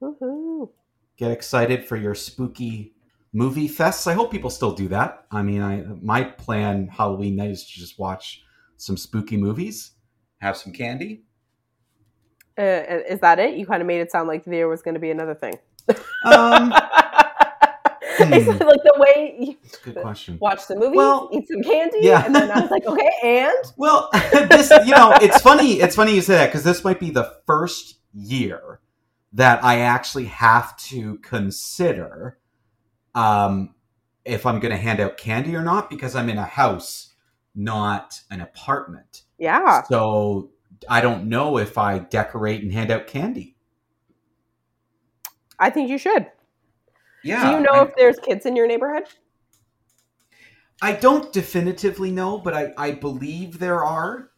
Woohoo. Get excited for your spooky movie fests. I hope people still do that. I mean, my plan Halloween night is to just watch some spooky movies, have some candy. Is that it? You kind of made it sound like there was going to be another thing. It's like the way you watch the movie, eat some candy, and then I was like, okay, and? Well, this, it's funny you say that, because this might be the first year that I actually have to consider if I'm going to hand out candy or not, because I'm in a house, not an apartment. Yeah. So I don't know if I decorate and hand out candy. I think you should. Yeah, do you know if there's kids in your neighborhood? I don't definitively know, but I believe there are.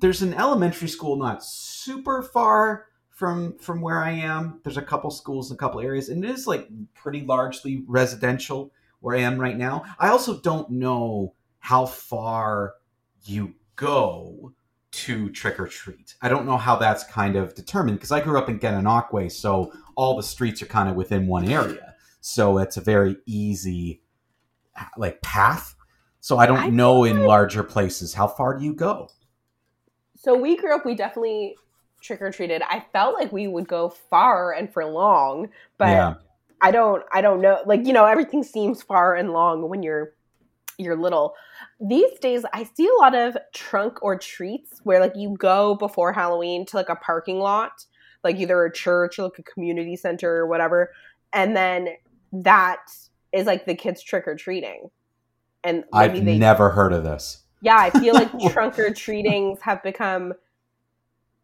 There's an elementary school not super far from where I am. There's a couple schools in a couple areas, and it is like pretty largely residential where I am right now. I also don't know how far you go to trick or treat. I don't know how that's kind of determined, because I grew up in Gananoque, so all the streets are kind of within one area. So it's a very easy path. So I don't know in larger places, how far do you go? So we grew up, we definitely trick or treated. I felt like we would go far and for long, but yeah. I don't know. Everything seems far and long when you're little. These days I see a lot of trunk or treats where you go before Halloween to a parking lot, either a church or a community center or whatever, and then that is the kids trick or treating. And I've never heard of this. Yeah, I feel like trunk or treatings have become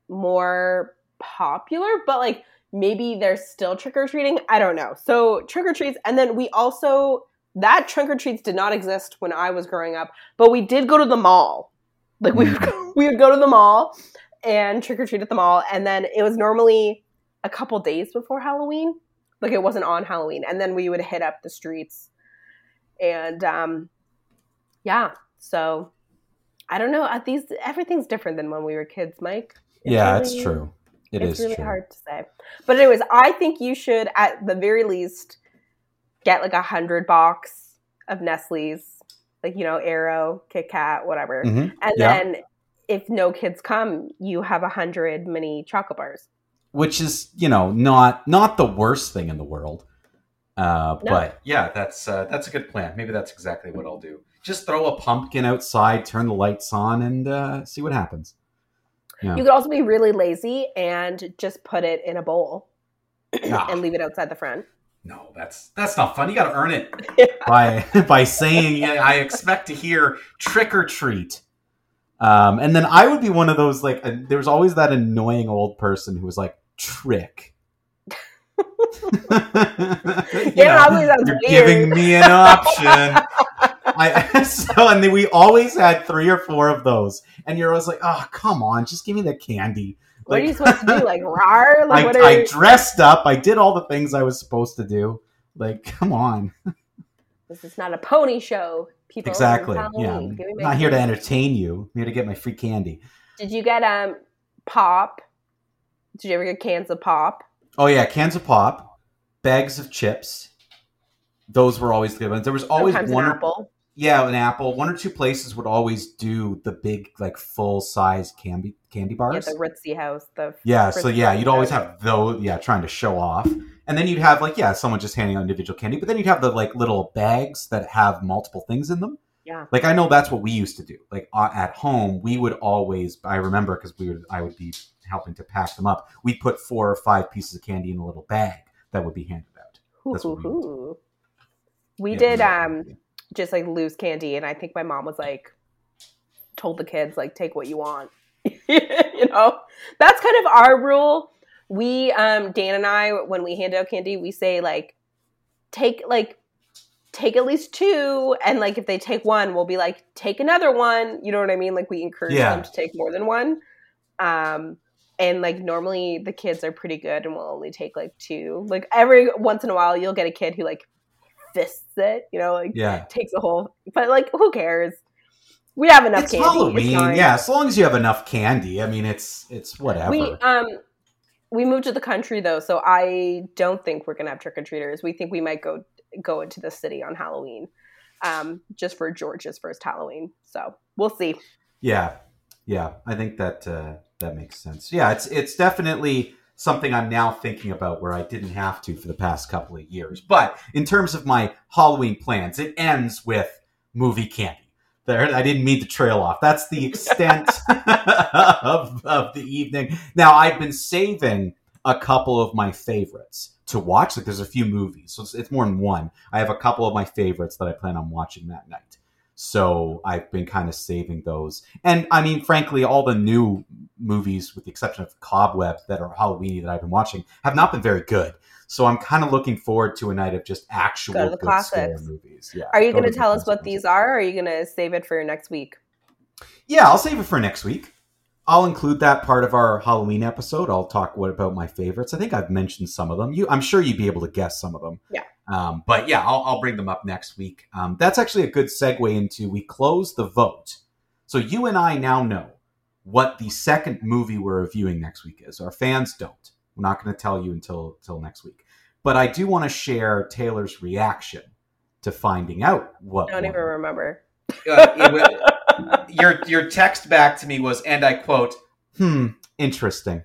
more popular, but maybe they're still trick or treating. I don't know. So trick or treats, and then we also. That trunk or treats did not exist when I was growing up, but we did go to the mall. We would go to the mall and trick or treat at the mall, and then it was normally a couple days before Halloween. It wasn't on Halloween, and then we would hit up the streets, and So I don't know. Everything's different than when we were kids, Mike. It's true. It's really true. Hard to say. But anyways, I think you should, at the very least, get 100 box of Nestle's, Aero, Kit Kat, whatever. Mm-hmm. And then if no kids come, you have 100 mini chocolate bars. Which is, not the worst thing in the world. No. But yeah, that's a good plan. Maybe that's exactly what I'll do. Just throw a pumpkin outside, turn the lights on, and see what happens. Yeah. You could also be really lazy and just put it in a bowl and leave it outside the front. No, that's not fun. You got to earn it by saying, I expect to hear trick or treat. And then I would be one of those, there was always that annoying old person who was trick. You're giving me an option. And then we always had 3 or 4 of those. And you're always oh, come on, just give me the candy. What are you supposed to do? Rawr? I dressed up. I did all the things I was supposed to do. Come on. This is not a pony show, people. Exactly. Yeah. I'm not here to entertain you. I'm here to get my free candy. Did you get pop? Did you ever get cans of pop? Oh, yeah. Cans of pop. Bags of chips. Those were always the good ones. There was always an apple. Yeah, an apple. 1 or 2 places would always do the big, full-size candy bars. Yeah, the ritzy house. You'd always have those, trying to show off. And then you'd have, someone just handing out individual candy. But then you'd have the, little bags that have multiple things in them. Yeah. I know that's what we used to do. At home, we would always, I remember, because I would be helping to pack them up. We'd put 4 or 5 pieces of candy in a little bag that would be handed out. That's what we do. Just loose candy, and I think my mom was told the kids take what you want. That's kind of our rule. We, Dan and I, when we hand out candy, we say, take at least two, and, if they take one, we'll be like, take another one. You know what I mean? We encourage them to take more than one. And, normally the kids are pretty good and will only take, two. Every once in a while, you'll get a kid who, fists it, takes a whole... But, who cares? We have enough candy. Halloween. It's Halloween. Yeah, as long as you have enough candy. I mean, it's whatever. We moved to the country, though, so I don't think we're going to have trick-or-treaters. We think we might go into the city on Halloween, just for George's first Halloween. So we'll see. Yeah. I think that that makes sense. Yeah, it's definitely something I'm now thinking about where I didn't have to for the past couple of years. But in terms of my Halloween plans, it ends with movie candy. There, I didn't mean to trail off. That's the extent of the evening. Now, I've been saving a couple of my favorites to watch. There's a few movies, so it's more than one. I have a couple of my favorites that I plan on watching that night. So I've been kind of saving those. And I mean, frankly, all the new movies, with the exception of Cobweb, that are Halloween-y that I've been watching, have not been very good. So I'm kind of looking forward to a night of just actual good scare movies. Yeah. Are you going to tell us what these are, or are you going to save it for next week? Yeah, I'll save it for next week. I'll include that part of our Halloween episode. I'll talk about my favorites. I think I've mentioned some of them. I'm sure you'd be able to guess some of them. Yeah. But yeah, I'll bring them up next week. That's actually a good segue into, we close the vote. So you and I now know what the second movie we're reviewing next week is. Our fans don't. We're not going to tell you until next week. But I do want to share Taylor's reaction to finding out what. I don't even remember. Your text back to me was, and I quote, interesting.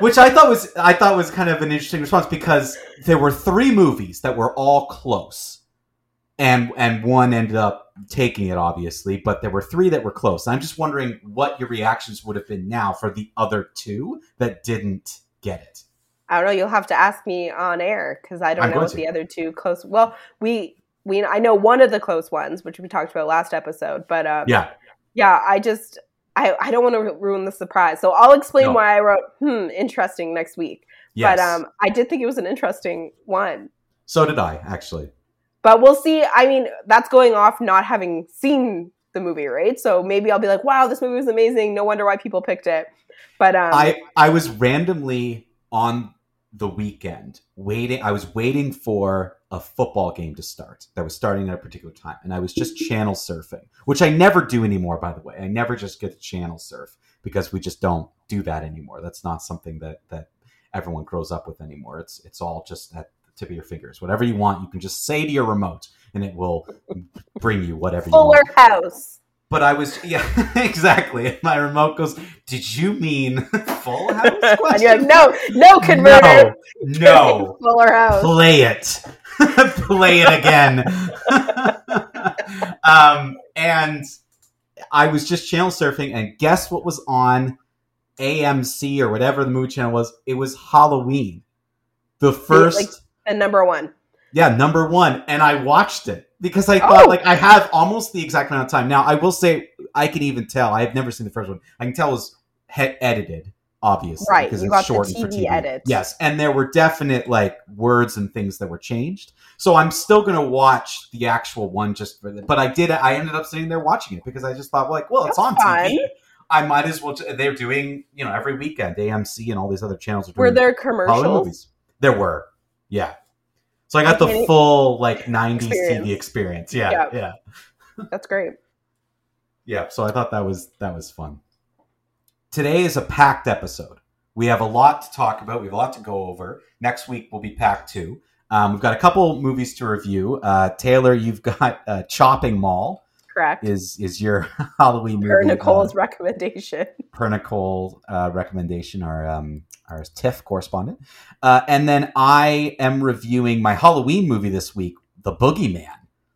Which I thought was kind of an interesting response, because there were three movies that were all close. And one ended up taking it, obviously, but there were three that were close. I'm just wondering what your reactions would have been now for the other two that didn't get it. I don't know. You'll have to ask me on air, because I don't know what the other two close. Well, I know one of the close ones, which we talked about last episode, but I don't want to ruin the surprise. So I'll explain why I wrote, interesting next week. Yes. But I did think it was an interesting one. So did I, actually. But we'll see. I mean, that's going off not having seen the movie, right? So maybe I'll be like, wow, this movie was amazing. No wonder why people picked it. But I was randomly on the weekend waiting for a football game to start that was starting at a particular time. And I was just channel surfing, which I never do anymore, by the way. I never just get to channel surf, because we just don't do that anymore. That's not something that everyone grows up with anymore. It's all just at tip of your fingers. Whatever you want, you can just say to your remote and it will bring you whatever you want. Fuller House. But I was, exactly. My remote goes, did you mean Full House? And you're like, no, converter. No. Fuller House. Play it. Play it again. And I was just channel surfing, and guess what was on AMC or whatever the movie channel was? It was Halloween. The first... And number one. Yeah, number one. And I watched it because I thought, I have almost the exact amount of time. Now, I will say, I can even tell. I have never seen the first one. I can tell it was edited, obviously. Right, because it's shortened for TV edits. Yes, and there were definite, words and things that were changed. So I'm still going to watch the actual one just for that. But I ended up sitting there watching it because I just thought, it's on TV. I might as well. They're doing, every weekend, AMC and all these other channels are doing. Were there commercials? There were. Yeah. So I got the full 90s TV experience. Yeah. That's great. Yeah. So I thought that was fun. Today is a packed episode. We have a lot to talk about. We have a lot to go over. Next week will be packed too. We've got a couple movies to review. Taylor, you've got Chopping Mall. Correct. Is your Halloween movie. Per Nicole's recommendation. Per Nicole's recommendation, our TIFF correspondent. And then I am reviewing my Halloween movie this week, The Boogeyman,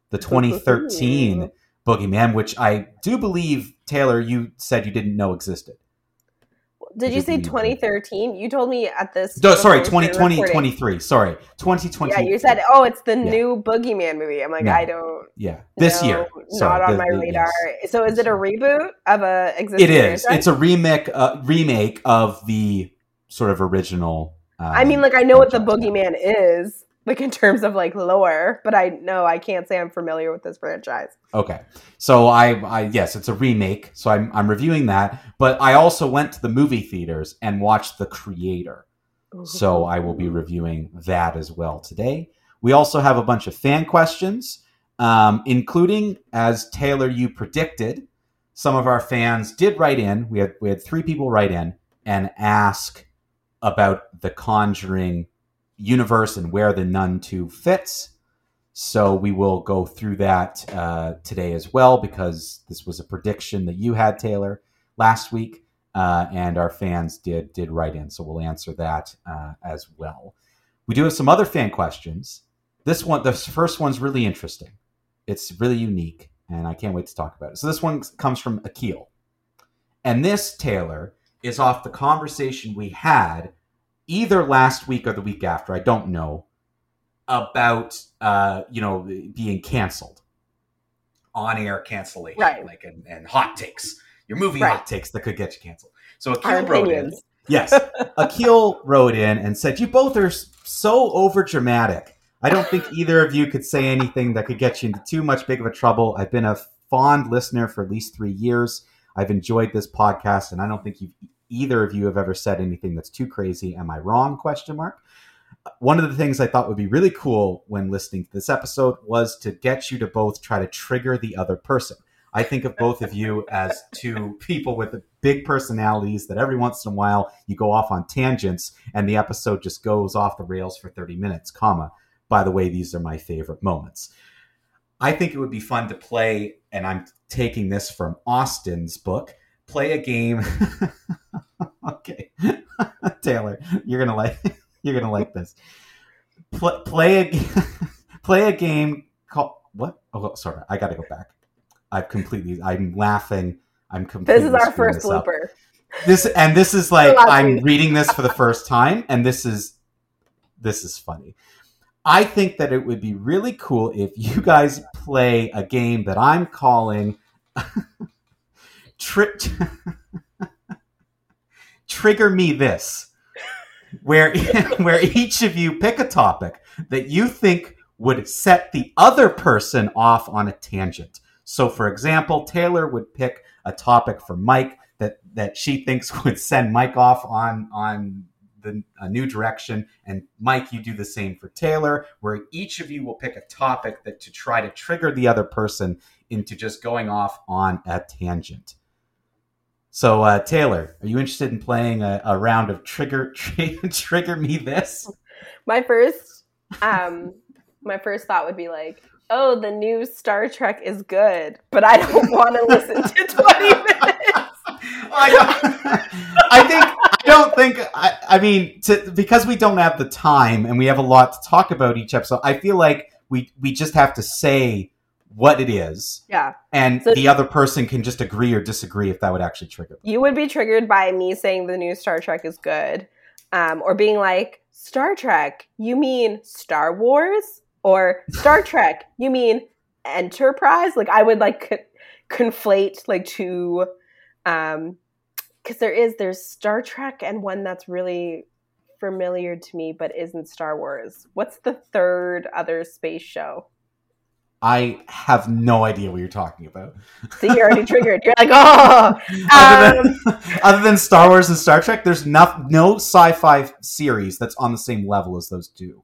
the 2013 Boogeyman, which I do believe, Taylor, you said you didn't know existed. Did you say 2013? You told me at this... No, sorry, 2023. Sorry, 2020. Yeah, you said, oh, it's the new Boogeyman movie. I'm like, no. I don't... Yeah, this year. Sorry, not on my radar. Yes. So is it a reboot of a existing... It is. Franchise? It's a remake of the sort of original... I mean, like, I know what the Boogeyman is, like, in terms of, like, lore, but I can't say I'm familiar with this franchise. Okay. So yes, it's a remake, so I'm reviewing that, but I also went to the movie theaters and watched The Creator. Ooh. So I will be reviewing that as well today. We also have a bunch of fan questions, including, as Taylor, you predicted, some of our fans did write in. We had 3 people write in and ask about the Conjuring universe and where The Nun 2 fits. So we will go through that today as well, because this was a prediction that you had, Taylor, last week, and our fans did write in. So we'll answer that as well. We do have some other fan questions. The first one's really interesting. It's really unique, and I can't wait to talk about it. So this one comes from Akil. And this, Taylor, is off the conversation we had either last week or the week after, I don't know, about being canceled, on-air cancellation, right? Like and hot takes, your movie right. Hot takes that could get you canceled. So Akil wrote in, yes, Akil wrote in and said, "You both are so overdramatic. I don't think either of you could say anything that could get you into too much big of a trouble. I've been a fond listener for at least 3 years. I've enjoyed this podcast, and I don't think either of you have ever said anything that's too crazy. Am I wrong? ? One of the things I thought would be really cool when listening to this episode was to get you to both try to trigger the other person. I think of both of you as 2 people with big personalities that every once in a while you go off on tangents and the episode just goes off the rails for 30 minutes, . By the way, these are my favorite moments. I think it would be fun to play, and I'm taking this from Austin's book, play a game. Okay. Taylor, you're going to like this. Play a game called what? Oh, sorry. I got to go back. I'm laughing. This is our first blooper. This is like, I'm reading this for the first time, and this is funny. I think that it would be really cool if you guys play a game that I'm calling Trigger Me This, where each of you pick a topic that you think would set the other person off on a tangent. So, for example, Taylor would pick a topic for Mike that she thinks would send Mike off on a new direction, and Mike, you do the same for Taylor, where each of you will pick a topic that to try to trigger the other person into just going off on a tangent. So Taylor, are you interested in playing a round of Trigger Me This? My first thought would be like, oh, the new Star Trek is good, but I don't want to listen to 20 minutes. Because we don't have the time and we have a lot to talk about each episode, I feel like we just have to say what it is. Yeah. And so the other person can just agree or disagree if that would actually trigger them. You would be triggered by me saying the new Star Trek is good, or being like, Star Trek, you mean Star Wars? Or Star Trek, you mean Enterprise? Like, I would like conflate like 2... because there's Star Trek and one that's really familiar to me but isn't Star Wars. What's the third other space show? I have no idea what you're talking about. See, you're already triggered. You're like, oh! Other than Star Wars and Star Trek, there's no sci-fi series that's on the same level as those two.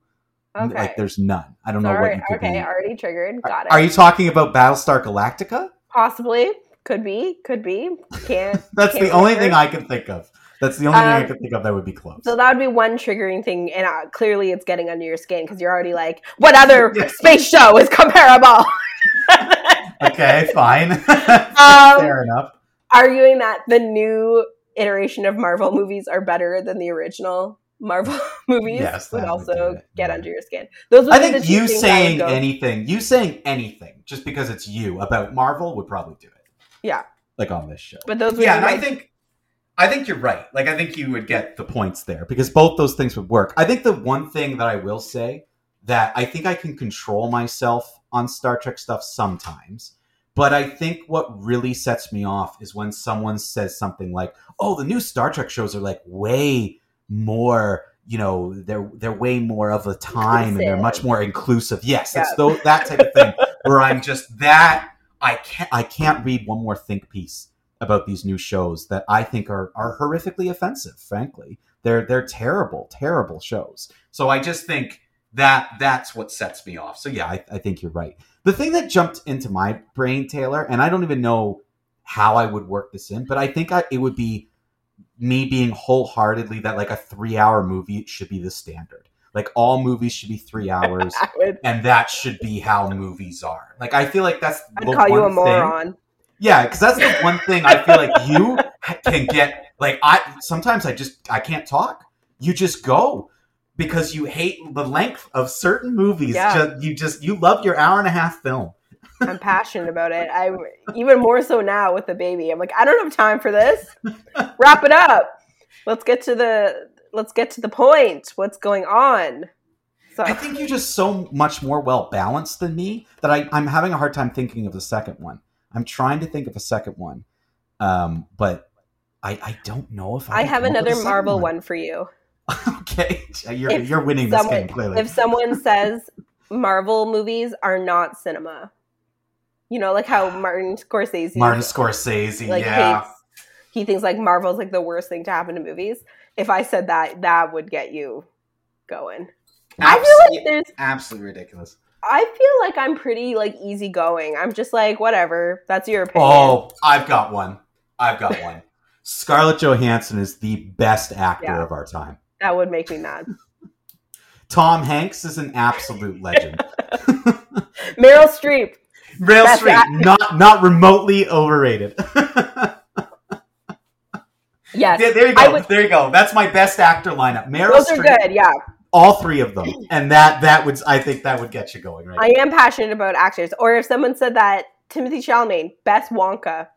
Okay. Like, there's none. I don't know what you could be. Okay, already triggered. Got it. Are you talking about Battlestar Galactica? Possibly. Could be. Can't. That's the only thing I can think of. That's the only thing I can think of that would be close. So that would be one triggering thing, and clearly it's getting under your skin because you're already like, what other space show is comparable? Okay, fine. Fair enough. Arguing that the new iteration of Marvel movies are better than the original Marvel movies would also get under your skin. You saying anything, just because it's you about Marvel would probably do it. Yeah. Like on this show. But those would be my... I think I think you're right. Like, I think you would get the points there because both those things would work. I think the one thing that I will say that I think I can control myself on Star Trek stuff sometimes, but I think what really sets me off is when someone says something like, oh, the new Star Trek shows are like way more, you know, they're way more of a time and they're much more inclusive. Yes. Yeah. It's that type of thing where I'm just I can't read one more think piece about these new shows that I think are horrifically offensive. Frankly, they're terrible, terrible shows. So I just think that's what sets me off. So yeah, I think you're right. The thing that jumped into my brain, Taylor, and I don't even know how I would work this in, but I think it would be me being wholeheartedly that like a 3-hour movie should be the standard. Like all movies should be 3 hours and that should be how movies are. Like, I feel like that's the one thing. I'd call you a moron. Yeah. Cause that's the one thing I feel like you can get. Like I can't talk. You just go because you hate the length of certain movies. Yeah. You love your 1.5-hour film. I'm passionate about it. I even more so now with the baby. I'm like, I don't have time for this. Wrap it up. Let's get to the point. What's going on? So I think you're just so much more well balanced than me that I'm having a hard time thinking of the second one. I'm trying to think of a second one, but I don't know if I have another Marvel one for you. Okay, you're winning this game clearly. If someone says Marvel movies are not cinema. You know, like how Martin Scorsese, like, yeah. He thinks like Marvel's like the worst thing to happen to movies. If I said that would get you going. I feel like there's absolutely ridiculous. I feel like I'm pretty like easygoing. I'm just like, whatever. That's your opinion. Oh, I've got one. Scarlett Johansson is the best actor of our time. That would make me mad. Tom Hanks is an absolute legend. Meryl Streep. Rail That's Street, not remotely overrated. Yes. There you go. There you go. That's my best actor lineup. Meryl Streep. Those are good, yeah. All three of them. And that would get you going, right? I am passionate about actors. Or if someone said that, Timothée Chalamet, best Wonka.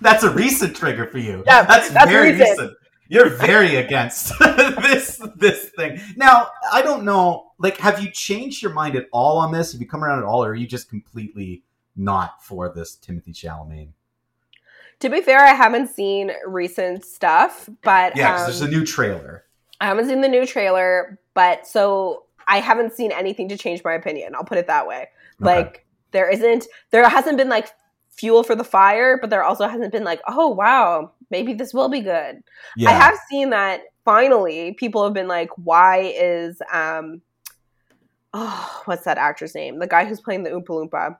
That's a recent trigger for you. Yeah, that's very recent. You're very against this thing. Now, I don't know, like, have you changed your mind at all on this? Have you come around at all, or are you just completely not for this Timothée Chalamet? To be fair, I haven't seen recent stuff, but... Yeah, because there's a new trailer. I haven't seen the new trailer, but so I haven't seen anything to change my opinion. I'll put it that way. Okay. Like, there hasn't been, like, fuel for the fire, but there also hasn't been like, oh wow, maybe this will be good. Yeah. I have seen that finally people have been like, why is what's that actor's name, the guy who's playing the Oompa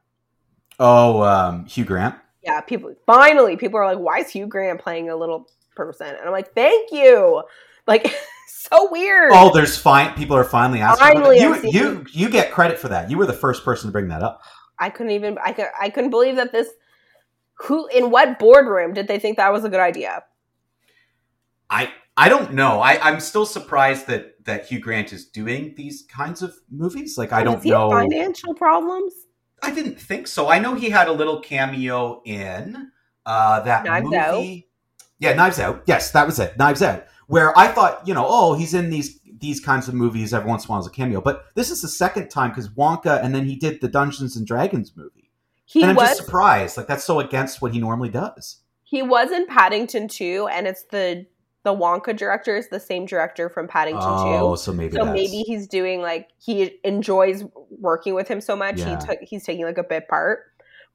Loompa? Hugh Grant. Yeah, people are like, why is Hugh Grant playing a little person? And I'm like, thank you, like so weird. Oh, there's fine people are finally asking. You get credit for that. You were the first person to bring that up. I couldn't believe that this. Who in what boardroom did they think that was a good idea? I don't know. I'm still surprised that Hugh Grant is doing these kinds of movies. Like, I don't know. Financial problems? I didn't think so. I know he had a little cameo in that movie. Out. Yeah, Knives Out. Yes, that was it. Knives Out. Where I thought, you know, oh, he's in these kinds of movies every once in a while as a cameo. But this is the second time because Wonka, and then he did the Dungeons and Dragons movie. And I'm just surprised. Like, that's so against what he normally does. He was in Paddington 2, and it's the Wonka director is the same director from Paddington 2. Oh, so maybe he's doing, like, he enjoys working with him so much. Yeah. He's taking, like, a bit part.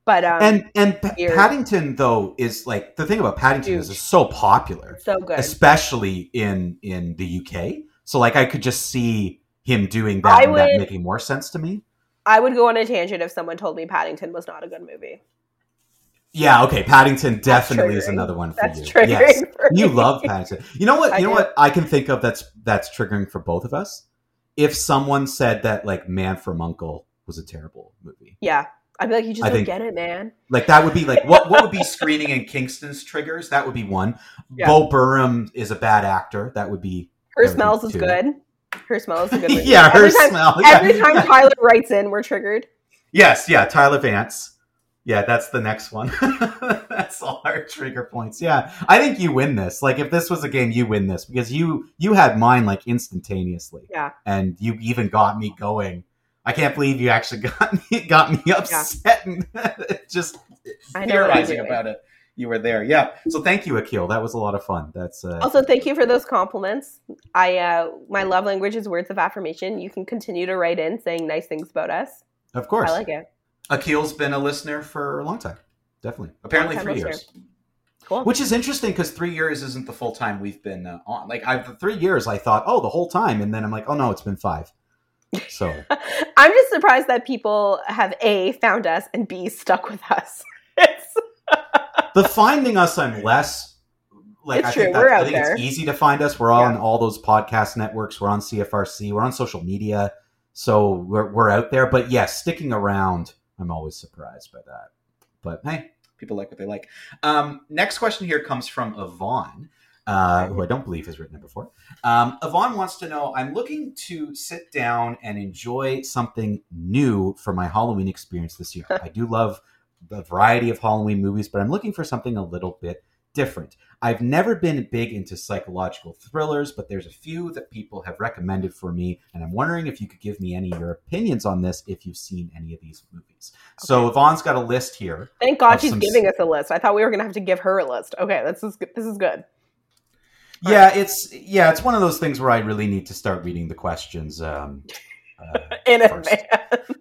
But and Paddington, though, is like the thing about Paddington is it's so popular, it's so good, especially in the UK. So like I could just see him doing that, and that making more sense to me. I would go on a tangent if someone told me Paddington was not a good movie. Yeah, okay, Paddington definitely is another one for you. That's triggering. Yes. For you love Paddington. You know what? What I can think of that's triggering for both of us. If someone said that like Man from U.N.C.L.E. was a terrible movie, yeah. I'd be like, you just don't get it, man. Like, that would be like, what would be Screening in Kingston's triggers? That would be one. Yeah. Bo Burnham is a bad actor. That would be... Her Smells is good. Her Smells is a good movie. Yeah, Her Smell. Every time Tyler writes in, we're triggered. Yes, yeah, Tyler Vance. Yeah, that's the next one. That's all our trigger points. Yeah, I think you win this. Like, if this was a game, you win this because you had mine like instantaneously. Yeah, and you even got me going. I can't believe you actually got me upset and just theorizing about it. You were there. Yeah. So thank you, Akil. That was a lot of fun. That's also thank you for those compliments. I my love language is words of affirmation. You can continue to write in saying nice things about us. Of course, I like it. Akil's been a listener for a long time. Definitely. Apparently long time 3 years. Cool. Which is interesting because 3 years isn't the full time we've been on. Like, the 3 years I thought, oh, the whole time. And then I'm like, oh, no, it's been 5. So I'm just surprised that people have A, found us, and B, stuck with us. The finding us, I'm less... Like, it's true. We're out there. I think it's easy to find us. We're on all those podcast networks. We're on CFRC. We're on social media. So we're out there. But yes, sticking around... I'm always surprised by that. But hey, people like what they like. Next question here comes from Yvonne, who I don't believe has written it before. Yvonne wants to know, I'm looking to sit down and enjoy something new for my Halloween experience this year. I do love the variety of Halloween movies, but I'm looking for something a little bit different. I've never been big into psychological thrillers, but there's a few that people have recommended for me, and I'm wondering if you could give me any of your opinions on this if you've seen any of these movies. Okay. So Yvonne's got a list here. Thank God she's giving us a list. I thought we were going to have to give her a list. Okay, this is good. All right. It's one of those things where I really need to start reading the questions in advance.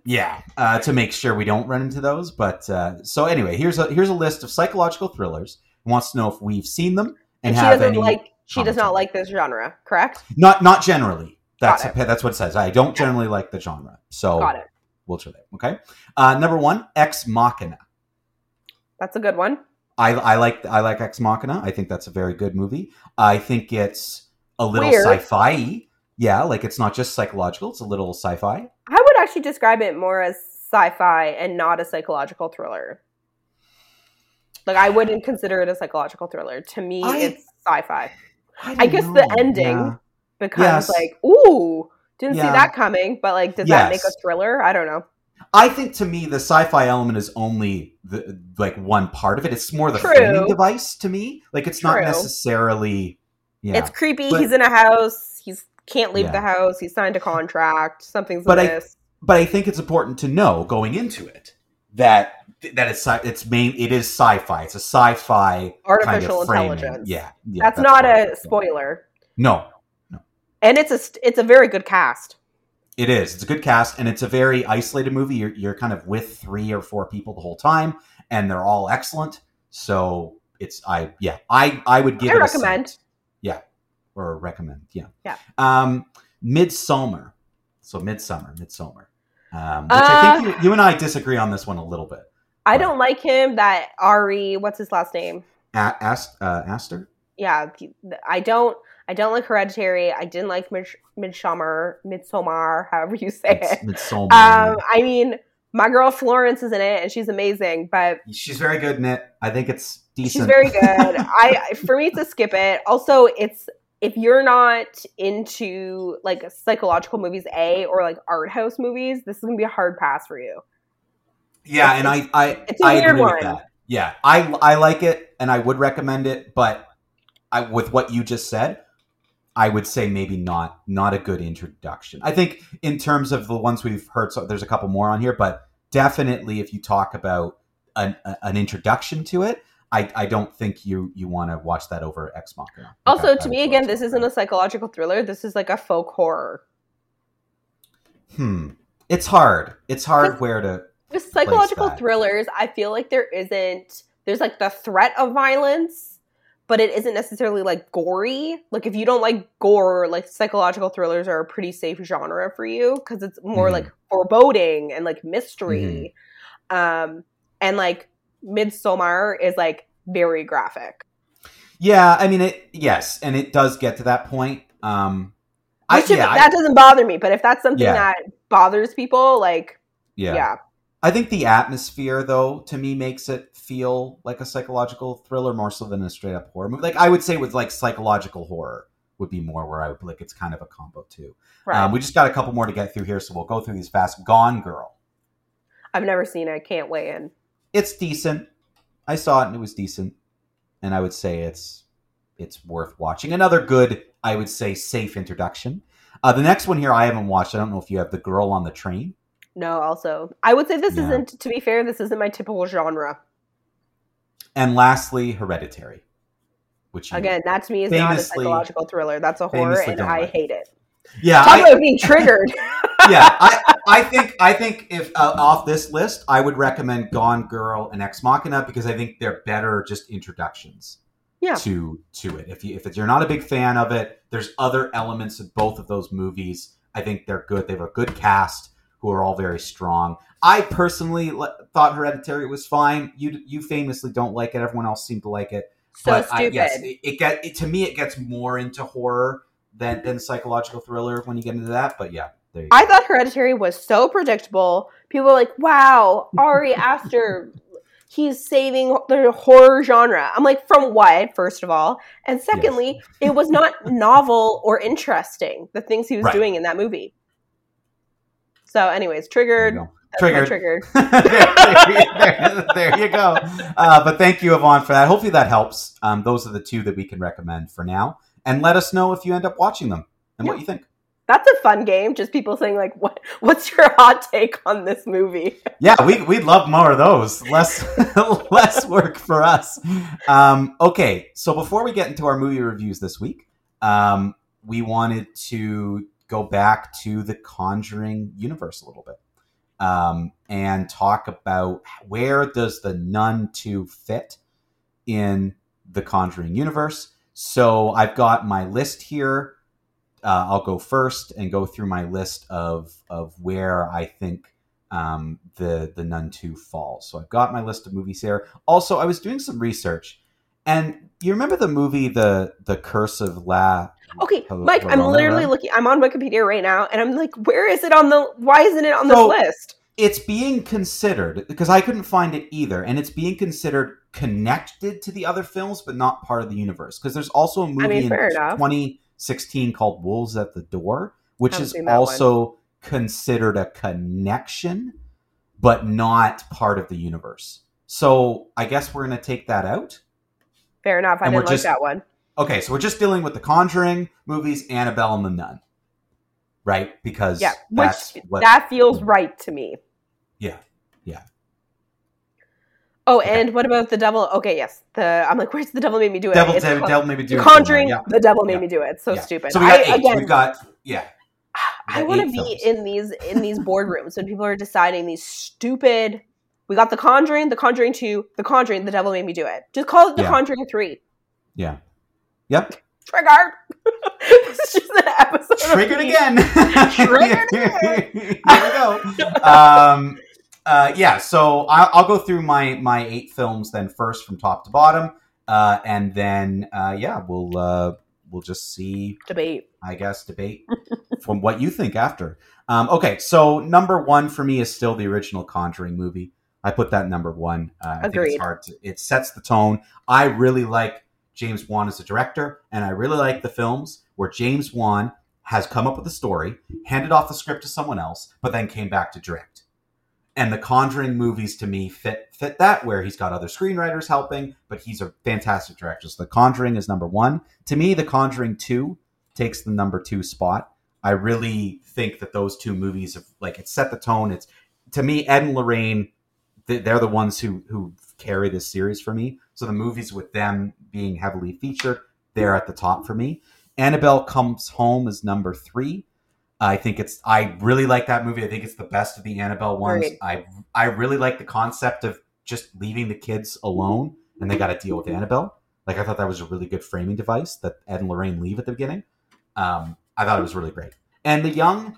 Yeah, to make sure we don't run into those. But so anyway, here's a list of psychological thrillers. Wants to know if we've seen them and have any. She does not like this genre, correct? Not generally. That's what it says. I don't generally like the genre, so got it. We'll try that. Okay. Number one, Ex Machina. That's a good one. I like Ex Machina. I think that's a very good movie. I think it's a little weird. Sci-fi. Yeah, like it's not just psychological. It's a little sci-fi. I would actually describe it more as sci-fi and not a psychological thriller. Like, I wouldn't consider it a psychological thriller. To me, it's sci-fi. I guess the ending becomes like, ooh, didn't see that coming. But, like, does that make a thriller? I don't know. I think, to me, the sci-fi element is only, one part of it. It's more the framing device to me. Like, it's not necessarily... Yeah. It's creepy. But, he's in a house. He can't leave the house. He signed a contract. Something's like this. But I think it's important to know, going into it, that it is sci-fi. It's a sci-fi artificial kind of intelligence. Yeah, that's not a spoiler. No. And it's a very good cast. It is. It's a good cast, and it's a very isolated movie. You're kind of with 3 or 4 people the whole time, and they're all excellent. So I would give it recommend. A recommend. Yeah, or recommend. Yeah. Midsommar. So Midsommar. Which I think you and I disagree on this one a little bit. I don't like him. That Ari, what's his last name? Aster. Yeah, I don't like Hereditary. I didn't like Midsommar, however you say it. Midsommar. I mean, my girl Florence is in it, and she's amazing. But she's very good in it. I think it's decent. She's very good. For me, it's a skip it. Also, it's. If you're not into like psychological movies, or like art house movies, this is gonna be a hard pass for you. Yeah, I agree with that. Yeah, I like it, and I would recommend it, but with what you just said, I would say maybe not a good introduction. I think in terms of the ones we've heard, so there's a couple more on here, but definitely if you talk about an introduction to it. I don't think you want to watch that over Ex Machina. Also, to me, again, this isn't a psychological thriller. This is like a folk horror. It's hard. It's hard where to... With psychological thrillers, I feel like there isn't... There's like the threat of violence, but it isn't necessarily like gory. Like if you don't like gore, like psychological thrillers are a pretty safe genre for you because it's more like foreboding and like mystery. And like... Midsommar is like very graphic. Yeah, I mean it. Yes, and it does get to that point. That doesn't bother me, but if that's something that bothers people, like I think the atmosphere though to me makes it feel like a psychological thriller more so than a straight up horror movie. Like I would say with like psychological horror would be more where I would like it's kind of a combo too. Right. We just got a couple more to get through here, so we'll go through these fast. Gone Girl. I've never seen it. Can't weigh in. It's decent. I saw it and it was decent. And I would say it's worth watching. Another good, I would say, safe introduction. The next one here I haven't watched. I don't know if you have The Girl on the Train. No, also. I would say this isn't, to be fair, this isn't my typical genre. And lastly, Hereditary. Which again, that to me is not a psychological thriller. That's a horror and I hate it. Yeah. Talk about being triggered. Yeah. I think if off this list, I would recommend Gone Girl and Ex Machina because I think they're better just introductions to it. If you're not a big fan of it, there's other elements of both of those movies. I think they're good. They have a good cast who are all very strong. I personally thought Hereditary was fine. You famously don't like it. Everyone else seemed to like it. So but stupid. It gets more into horror than psychological thriller when you get into that. But yeah. I thought Hereditary was so predictable. People were like, wow, Ari Aster, he's saving the horror genre. I'm like, from what, first of all? And secondly, It was not novel or interesting, the things he was doing in that movie. So anyways, Triggered. There you go. But thank you, Yvonne, for that. Hopefully that helps. Those are the two that we can recommend for now. And let us know if you end up watching them and what you think. That's a fun game. Just people saying like, "What's your hot take on this movie?" Yeah, we'd love more of those. Less work for us. Okay, so before we get into our movie reviews this week, we wanted to go back to the Conjuring universe a little bit and talk about where does the Nun 2 fit in the Conjuring universe. So I've got my list here. I'll go first and go through my list of where I think the Nun 2 falls. So I've got my list of movies here. Also, I was doing some research, and you remember the movie the Curse of La? Okay, Mike, I'm literally looking. I'm on Wikipedia right now, and I'm like, where is it on the? Why isn't it on this list? It's being considered because I couldn't find it either, and it's being considered connected to the other films, but not part of the universe. Because there's also a movie in 2016 called Wolves at the Door, which is also considered a connection, but not part of the universe. So I guess we're going to take that out. Fair enough. I didn't like that one. Okay, so we're just dealing with the Conjuring movies, Annabelle and the Nun, right? Because that feels right to me. Yeah, yeah. Oh, okay. And what about the devil? Okay, yes. I'm like, where's the devil made me do it? Devil made me do it. Conjuring, the devil made me do it. So stupid. So we got I want to be in these boardrooms when people are deciding these stupid. We got the Conjuring, the Conjuring 2, the Conjuring, the devil made me do it. Just call it the Conjuring 3. Yeah. Yep. Triggered. This is just an episode. Triggered again. Triggered again. Here we go. So I'll go through my 8 films then first from top to bottom, and then we'll just see debate from what you think after. Okay, so number 1 for me is still the original Conjuring movie. I put that number 1. I think it's hard. It sets the tone. I really like James Wan as a director, and I really like the films where James Wan has come up with a story, handed off the script to someone else, but then came back to direct. And the Conjuring movies, to me, fit that, where he's got other screenwriters helping, but he's a fantastic director. So The Conjuring is number 1. To me, The Conjuring 2 takes the number 2 spot. I really think that those two movies have, like, it set the tone. It's, to me, Ed and Lorraine, they're the ones who carry this series for me. So the movies with them being heavily featured, they're at the top for me. Annabelle Comes Home is number 3. I think I really like that movie. I think it's the best of the Annabelle ones. Right. I really like the concept of just leaving the kids alone and they got to deal with Annabelle. Like, I thought that was a really good framing device that Ed and Lorraine leave at the beginning. I thought it was really great. And the young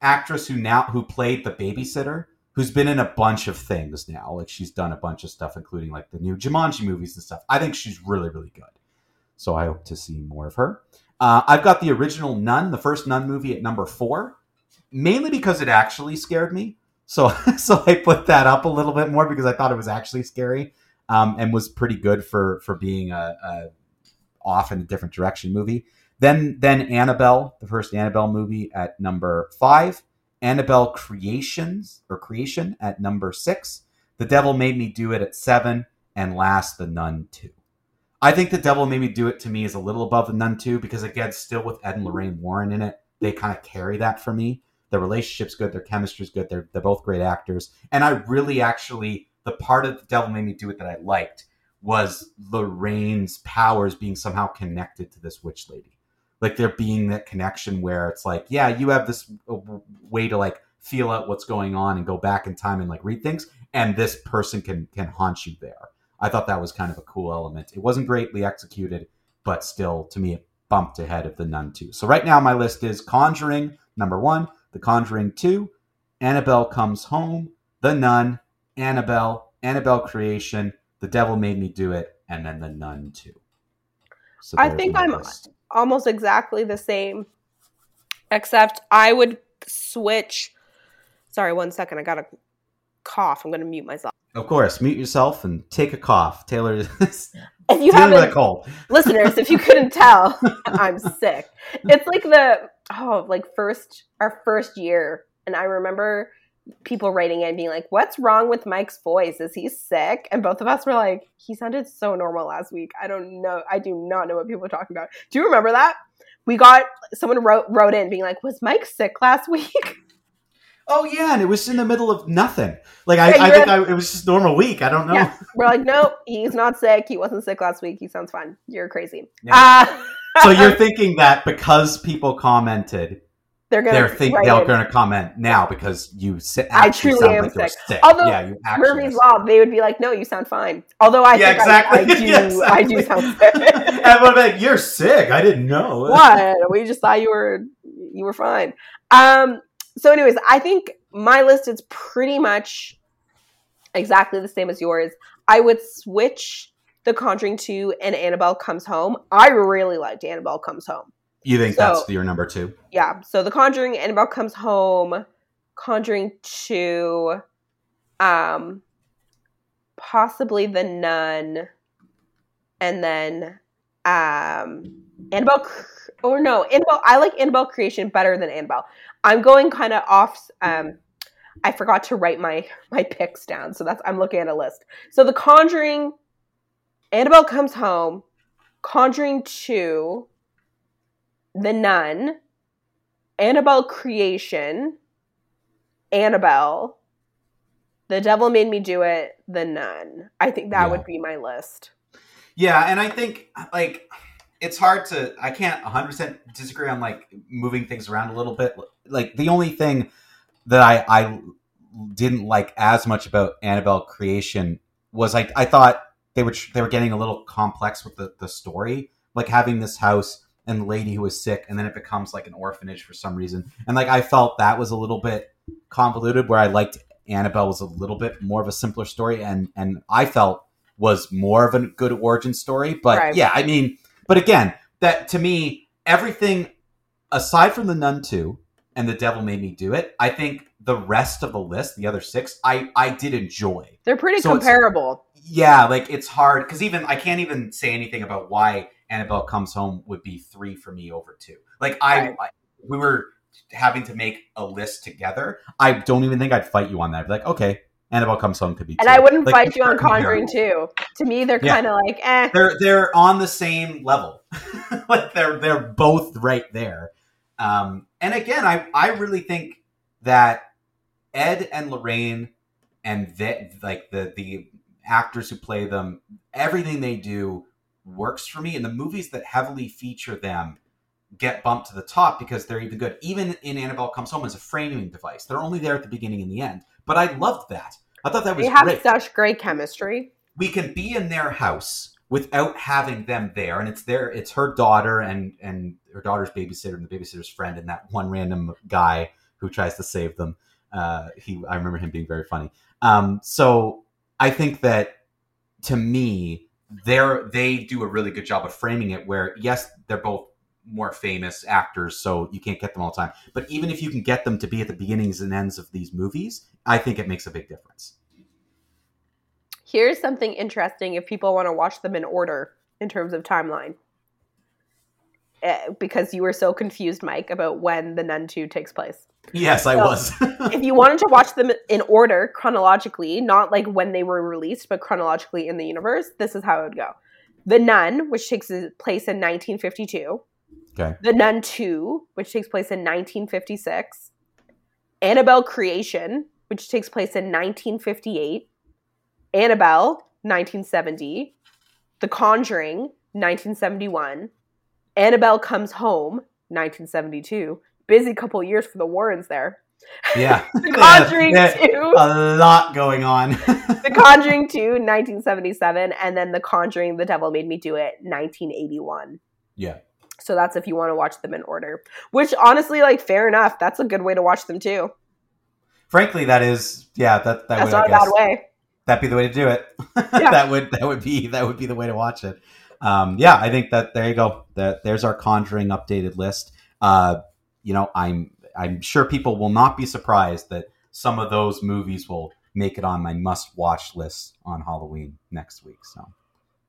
actress who played the babysitter, who's been in a bunch of things now. Like, she's done a bunch of stuff, including like the new Jumanji movies and stuff. I think she's really, really good. So I hope to see more of her. I've got the original Nun, the first Nun movie, at number 4, mainly because it actually scared me. So I put that up a little bit more because I thought it was actually scary, and was pretty good for being a off in a different direction movie. Then Annabelle, the first Annabelle movie, at number 5, Annabelle Creation at number 6, The Devil Made Me Do It at 7, and last, The Nun 2. I think The Devil Made Me Do It, to me, is a little above The Nun 2 because, again, still with Ed and Lorraine Warren in it, they kind of carry that for me. Their relationship's good. Their chemistry's good. They're both great actors. And I really actually, the part of The Devil Made Me Do It that I liked was Lorraine's powers being somehow connected to this witch lady. Like, there being that connection where it's like, yeah, you have this way to, like, feel out what's going on and go back in time and, like, read things. And this person can haunt you there. I thought that was kind of a cool element. It wasn't greatly executed, but still, to me, it bumped ahead of The Nun 2. So right now my list is Conjuring, number 1, The Conjuring 2, Annabelle Comes Home, The Nun, Annabelle, Annabelle Creation, The Devil Made Me Do It, and then The Nun 2. So I think I'm almost exactly the same, except I would switch. Sorry, one second. I got a cough. I'm going to mute myself. Of course, mute yourself and take a cough. Taylor is with a cold. Listeners, if you couldn't tell, I'm sick. It's like our first year. And I remember people writing in being like, what's wrong with Mike's voice? Is he sick? And both of us were like, he sounded so normal last week. I don't know. I do not know what people are talking about. Do you remember that? We got someone wrote in being like, was Mike sick last week? Oh yeah, and it was in the middle of nothing. Like I think it was just a normal week. I don't know. Yeah. We're like, nope, he's not sick. He wasn't sick last week. He sounds fine. You're crazy. Yeah. So you're thinking that because people commented, they're going to comment now because you I truly am sick. Although, yeah, Murphy's Law, they would be like, no, you sound fine. Although I do sound sick. And what about you're sick? I didn't know. What? We just thought you were fine. So anyways, I think my list is pretty much exactly the same as yours. I would switch The Conjuring 2 and Annabelle Comes Home. I really liked Annabelle Comes Home. You think that's your number 2? Yeah. So The Conjuring, Annabelle Comes Home, Conjuring 2, possibly The Nun, and then Annabelle... Annabelle. I like Annabelle Creation better than Annabelle. I'm going kind of off. I forgot to write my picks down, so that's I'm looking at a list. So The Conjuring, Annabelle Comes Home, Conjuring 2, The Nun, Annabelle Creation, Annabelle, The Devil Made Me Do It, The Nun. I think that would be my list. Yeah, and I think like. It's hard to, I can't 100% disagree on like moving things around a little bit. Like the only thing that I didn't like as much about Annabelle Creation was like, I thought they were getting a little complex with the story, like having this house and the lady who was sick and then it becomes like an orphanage for some reason. And like, I felt that was a little bit convoluted where I liked Annabelle was a little bit more of a simpler story. And I felt was more of a good origin story, but right. Yeah, I mean, but again, that to me, everything aside from The Nun 2 and The Devil Made Me Do It, I think the rest of the list, the other 6, I did enjoy. They're pretty comparable. Yeah, like it's hard because even I can't even say anything about why Annabelle Comes Home would be 3 for me over 2. Like we were having to make a list together. I don't even think I'd fight you on that. I'd be like, okay. Annabelle Comes Home could be 2. And I wouldn't like, fight you on Conjuring 2. To me, they're kind of like, eh. They're on the same level. Like they're both right there. And again, I really think that Ed and Lorraine and the actors who play them, everything they do works for me. And the movies that heavily feature them get bumped to the top because they're even good. Even in Annabelle Comes Home as a framing device. They're only there at the beginning and the end. But I loved that. I thought that was great. They have such great chemistry. We can be in their house without having them there. And it's her daughter and her daughter's babysitter and the babysitter's friend and that one random guy who tries to save them. I remember him being very funny. So I think that, to me, they do a really good job of framing it where, yes, they're both more famous actors, so you can't get them all the time. But even if you can get them to be at the beginnings and ends of these movies, I think it makes a big difference. Here's something interesting if people want to watch them in order in terms of timeline. because you were so confused, Mike, about when The Nun 2 takes place. Yes, I was. If you wanted to watch them in order chronologically, not like when they were released, but chronologically in the universe, this is how it would go. The Nun, which takes place in 1952. Okay. The Nun 2, which takes place in 1956. Annabelle Creation, which takes place in 1958. Annabelle, 1970. The Conjuring, 1971. Annabelle Comes Home, 1972. Busy couple years for the Warrens there. Yeah. The Conjuring 2. A lot going on. The Conjuring 2, 1977. And then The Conjuring, The Devil Made Me Do It, 1981. Yeah. So that's if you want to watch them in order. Which, honestly, like, fair enough. That's a good way to watch them, too. Frankly, that is, yeah, that's would, not I guess, a bad way. That'd be the way to do it. Yeah. that would be the way to watch it. Yeah, I think that there you go. There's our Conjuring updated list. You know, I'm sure people will not be surprised that some of those movies will make it on my must-watch list on Halloween next week. So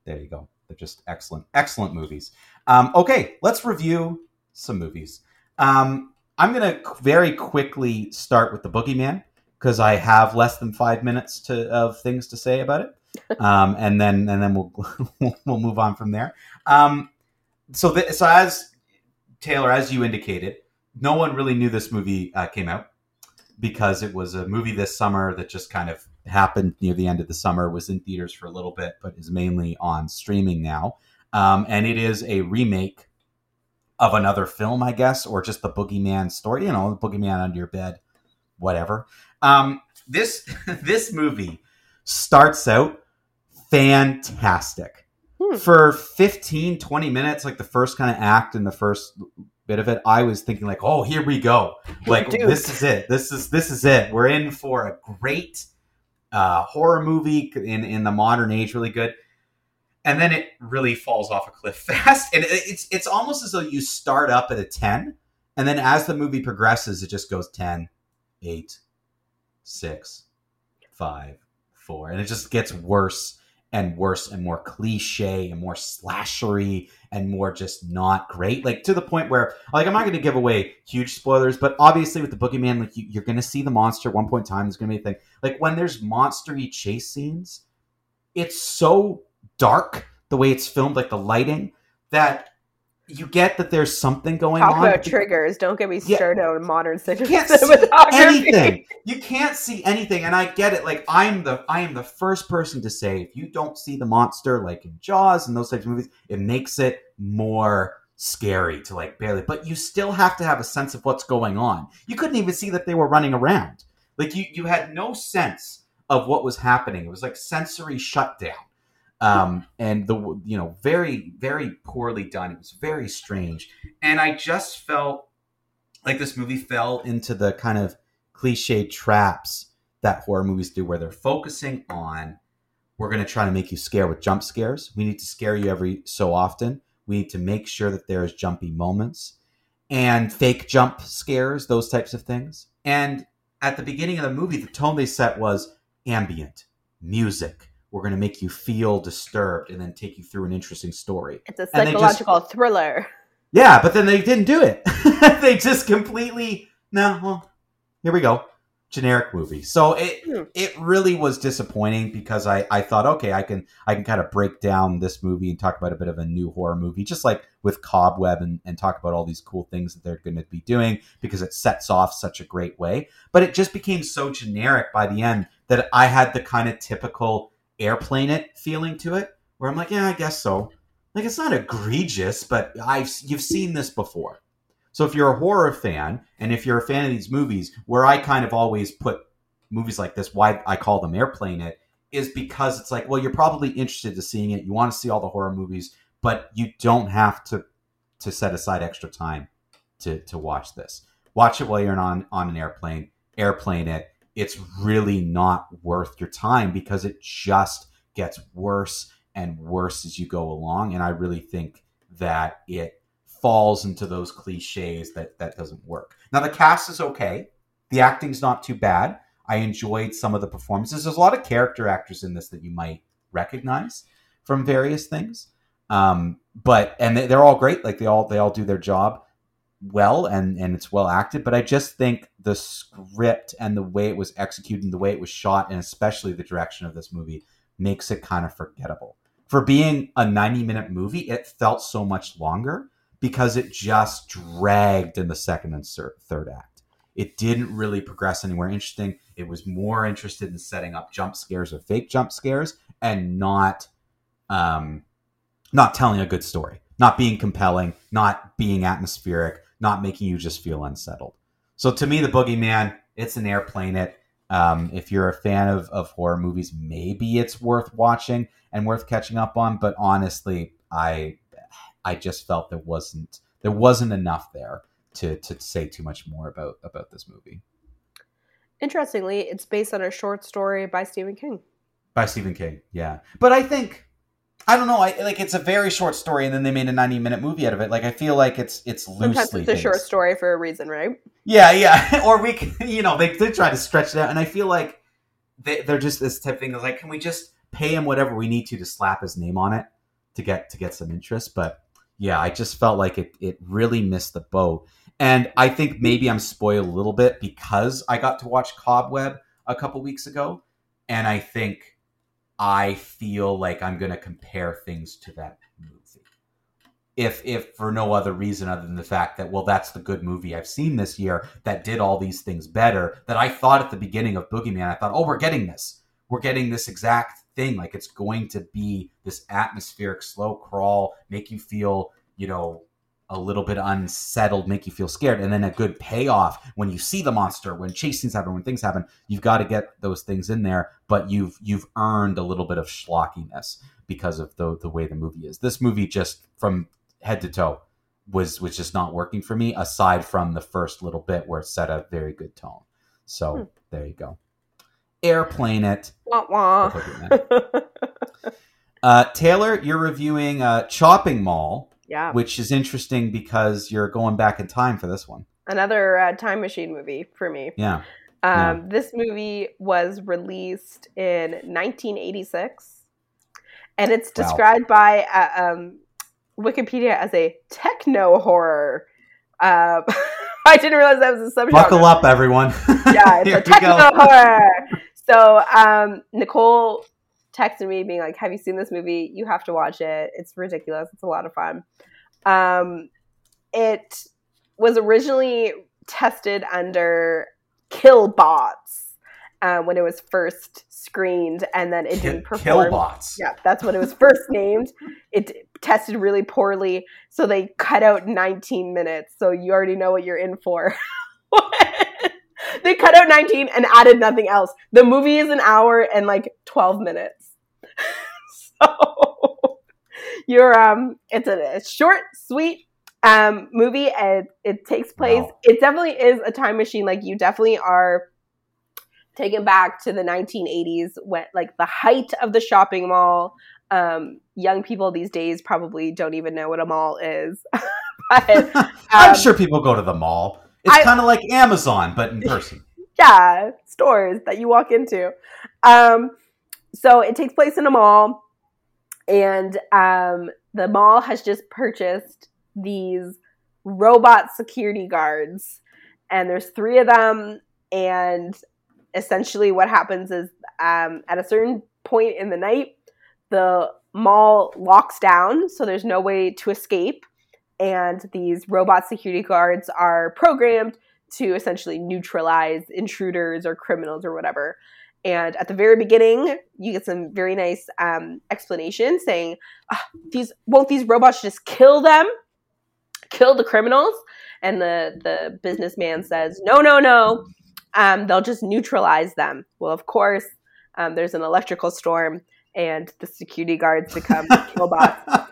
there you go. They're just excellent, excellent movies. Okay, let's review some movies. I'm going to very quickly start with The Boogeyman because I have less than 5 minutes of things to say about it, and then we'll move on from there. So as Taylor, as you indicated, no one really knew this movie came out because it was a movie this summer that just kind of happened near the end of the summer, was in theaters for a little bit, but is mainly on streaming now. And it is a remake of another film, I guess, or just the Boogeyman story, you know, the Boogeyman under your bed, whatever. This movie starts out fantastic. For 15, 20 minutes, like the first kind of act and the first bit of it, I was thinking like, oh, here we go. Like, dude, this is it. This is it. We're in for a great horror movie in the modern age, really good. And then it really falls off a cliff fast. And it's almost as though you start up at a 10. And then as the movie progresses, it just goes 10, 8, 6, 5, 4. And it just gets worse and worse and more cliche and more slashery and more just not great. Like, to the point where, like, I'm not going to give away huge spoilers, but obviously with the Boogeyman, like, you're going to see the monster at one point in time. There's going to be a thing. Like, when there's monstery chase scenes, it's so dark the way it's filmed, like the lighting, that you get that there's something going on. Talk about triggers. Don't get me started on modern cinematography. You can't see anything. You can't see anything, and I get it. Like, I am the first person to say, if you don't see the monster, like in Jaws and those types of movies, it makes it more scary to, like, barely. But you still have to have a sense of what's going on. You couldn't even see that they were running around. Like, you had no sense of what was happening. It was like sensory shutdown. And very, very poorly done. It was very strange. And I just felt like this movie fell into the kind of cliche traps that horror movies do, where they're focusing on, we're going to try to make you scare with jump scares. We need to scare you every so often. We need to make sure that there's jumpy moments and fake jump scares, those types of things. And at the beginning of the movie, the tone they set was ambient music. We're going to make you feel disturbed and then take you through an interesting story. It's a psychological thriller. Yeah, but then they didn't do it. They just completely, here we go. Generic movie. So it really was disappointing because I thought, okay, I can kind of break down this movie and talk about a bit of a new horror movie, just like with Cobweb, and talk about all these cool things that they're going to be doing because it sets off such a great way. But it just became so generic by the end that I had the kind of typical airplane it feeling to it, where I'm like, yeah, I guess so. Like, it's not egregious, but you've seen this before. So if you're a horror fan, and if you're a fan of these movies, where I kind of always put movies like this, why I call them airplane it, is because it's like, well, you're probably interested in seeing it. You want to see all the horror movies, but you don't have to set aside extra time to watch this. Watch it while you're on an airplane. Airplane it. It's really not worth your time because it just gets worse and worse as you go along. And I really think that it falls into those cliches that doesn't work. Now, the cast is okay. The acting's not too bad. I enjoyed some of the performances. There's a lot of character actors in this that you might recognize from various things. But and they're all great. Like they all do their job well, and it's well acted. But I just think the script and the way it was executed and the way it was shot, and especially the direction of this movie, makes it kind of forgettable. For being a 90-minute movie, it felt so much longer because it just dragged in the second and third act. It didn't really progress anywhere interesting. It was more interested in setting up jump scares or fake jump scares and not telling a good story, not being compelling, not being atmospheric, not making you just feel unsettled. So to me, The Boogeyman, it's an airplane it. If you're a fan of horror movies, maybe it's worth watching and worth catching up on. But honestly, I just felt there wasn't enough there to say too much more about this movie. Interestingly, it's based on a short story by Stephen King. By Stephen King, yeah. But I think, I don't know. It's a very short story, and then they made a 90-minute movie out of it. Like, I feel like it's loosely sometimes it's a based. Short story for a reason, right? Yeah, yeah. Or we, can, they try to stretch it out, and I feel like they're just this type of thing. Like, can we just pay him whatever we need to slap his name on it to get some interest? But yeah, I just felt like it really missed the boat, and I think maybe I'm spoiled a little bit because I got to watch Cobweb a couple weeks ago, and I think. I feel like I'm going to compare things to that movie. If for no other reason other than the fact that, well, that's the good movie I've seen this year that did all these things better, that I thought at the beginning of Boogeyman, I thought, oh, we're getting this. We're getting this exact thing. Like, it's going to be this atmospheric slow crawl, make you feel, a little bit unsettled, make you feel scared. And then a good payoff when you see the monster, when chase scenes happen, when things happen, you've got to get those things in there. But you've earned a little bit of schlockiness because of the way the movie is. This movie just from head to toe was just not working for me, aside from the first little bit where it set a very good tone. So there you go. Airplane it. Wah, wah. Taylor, you're reviewing Chopping Mall. Yeah. Which is interesting because you're going back in time for this one. Another time machine movie for me. Yeah. This movie was released in 1986, and it's described by Wikipedia as a techno horror. I didn't realize that was a subgenre. Buckle up, everyone. Yeah, it's a techno horror. So Nicole texted me being like, have you seen this movie? You have to watch it. It's ridiculous. It's a lot of fun. It was originally tested under Killbots when it was first screened, and then it didn't perform. Killbots. Yeah, that's when it was first named. It tested really poorly, so they cut out 19 minutes, so you already know what you're in for. They cut out 19 and added nothing else. The movie is an hour and 12 minutes. So you're it's a short, sweet movie, and it takes place. Wow. It definitely is a time machine. Like, you definitely are taken back to the 1980s, when the height of the shopping mall. Young people these days probably don't even know what a mall is. But, I'm sure people go to the mall. It's kind of like Amazon, but in person. Yeah, stores that you walk into. So it takes place in a mall, and the mall has just purchased these robot security guards, and there's 3 of them, and essentially what happens is at a certain point in the night, the mall locks down, so there's no way to escape. And these robot security guards are programmed to essentially neutralize intruders or criminals or whatever. And at the very beginning, you get some very nice explanation saying, won't these robots just kill them? Kill the criminals? And the businessman says, no. They'll just neutralize them. Well, of course, there's an electrical storm, and the security guards become killbots.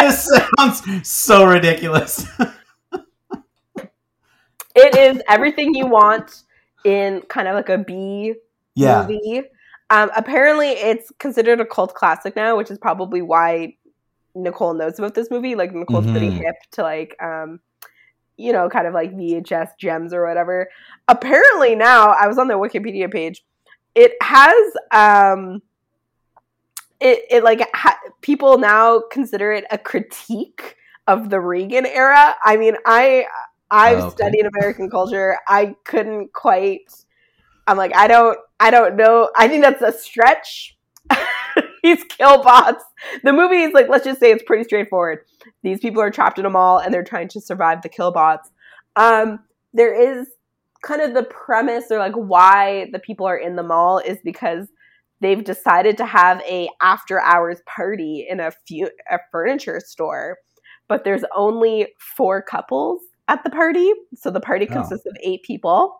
This sounds so ridiculous. It is everything you want in kind of a B movie. Apparently, it's considered a cult classic now, which is probably why Nicole knows about this movie. Like, Nicole's pretty hip to VHS gems or whatever. Apparently, now I was on the Wikipedia page. It has people now consider it a critique of the Reagan era. I mean, I've studied American culture. I couldn't quite. I'm like, I don't know. I think that's a stretch. These Killbots. The movie is like, let's just say it's pretty straightforward. These people are trapped in a mall and they're trying to survive the Killbots. There is kind of the premise or like why the people are in the mall is because they've decided to have a after hours party in a furniture store, but there's only 4 couples at the party. So the party consists of 8 people,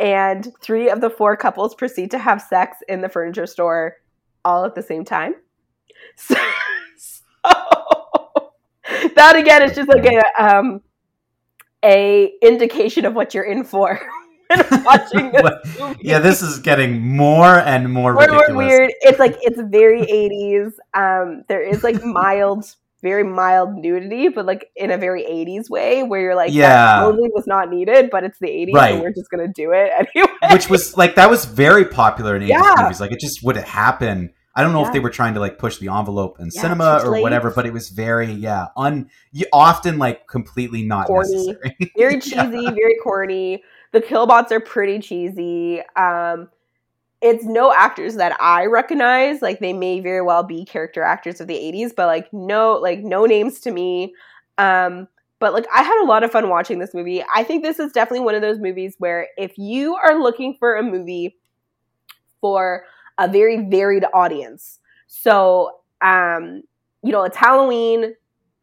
and 3 of the 4 couples proceed to have sex in the furniture store all at the same time. So that again is just like a indication of what you're in for when watching this movie. Yeah, this is getting more and more ridiculous. More weird. It's like it's very 80s. There is like very mild nudity, but like in a very 80s way where you're like, yeah, that totally was not needed, but it's the 80s, right, and we're just gonna do it anyway. Which was like, that was very popular in 80s movies. Like it just would happen. I don't know if they were trying to like push the envelope in cinema or whatever, but it was very, often like completely not corny. Necessary. Very cheesy, very corny. The Killbots are pretty cheesy. It's no actors that I recognize. Like they may very well be character actors of the 80s, but no names to me. But like I had a lot of fun watching this movie. I think this is definitely one of those movies where if you are looking for a movie for a very varied audience. So, it's Halloween.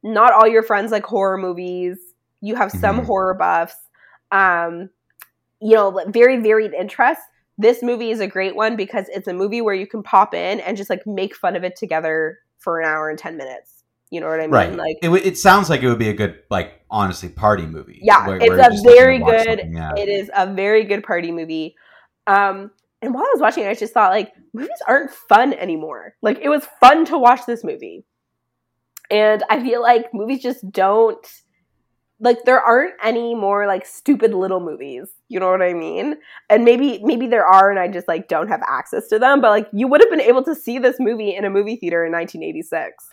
Not all your friends like horror movies. You have some horror buffs. Very varied interests. This movie is a great one because it's a movie where you can pop in and just like make fun of it together for an hour and 10 minutes. You know what I mean? Right. Like it sounds like it would be a good, like, honestly, party movie. Yeah, it is a very good party movie. And while I was watching it, I just thought, like, movies aren't fun anymore. Like, it was fun to watch this movie. And I feel like movies just don't, like, there aren't any more, like, stupid little movies. You know what I mean? And maybe there are, and I just, like, don't have access to them. But, like, you would have been able to see this movie in a movie theater in 1986.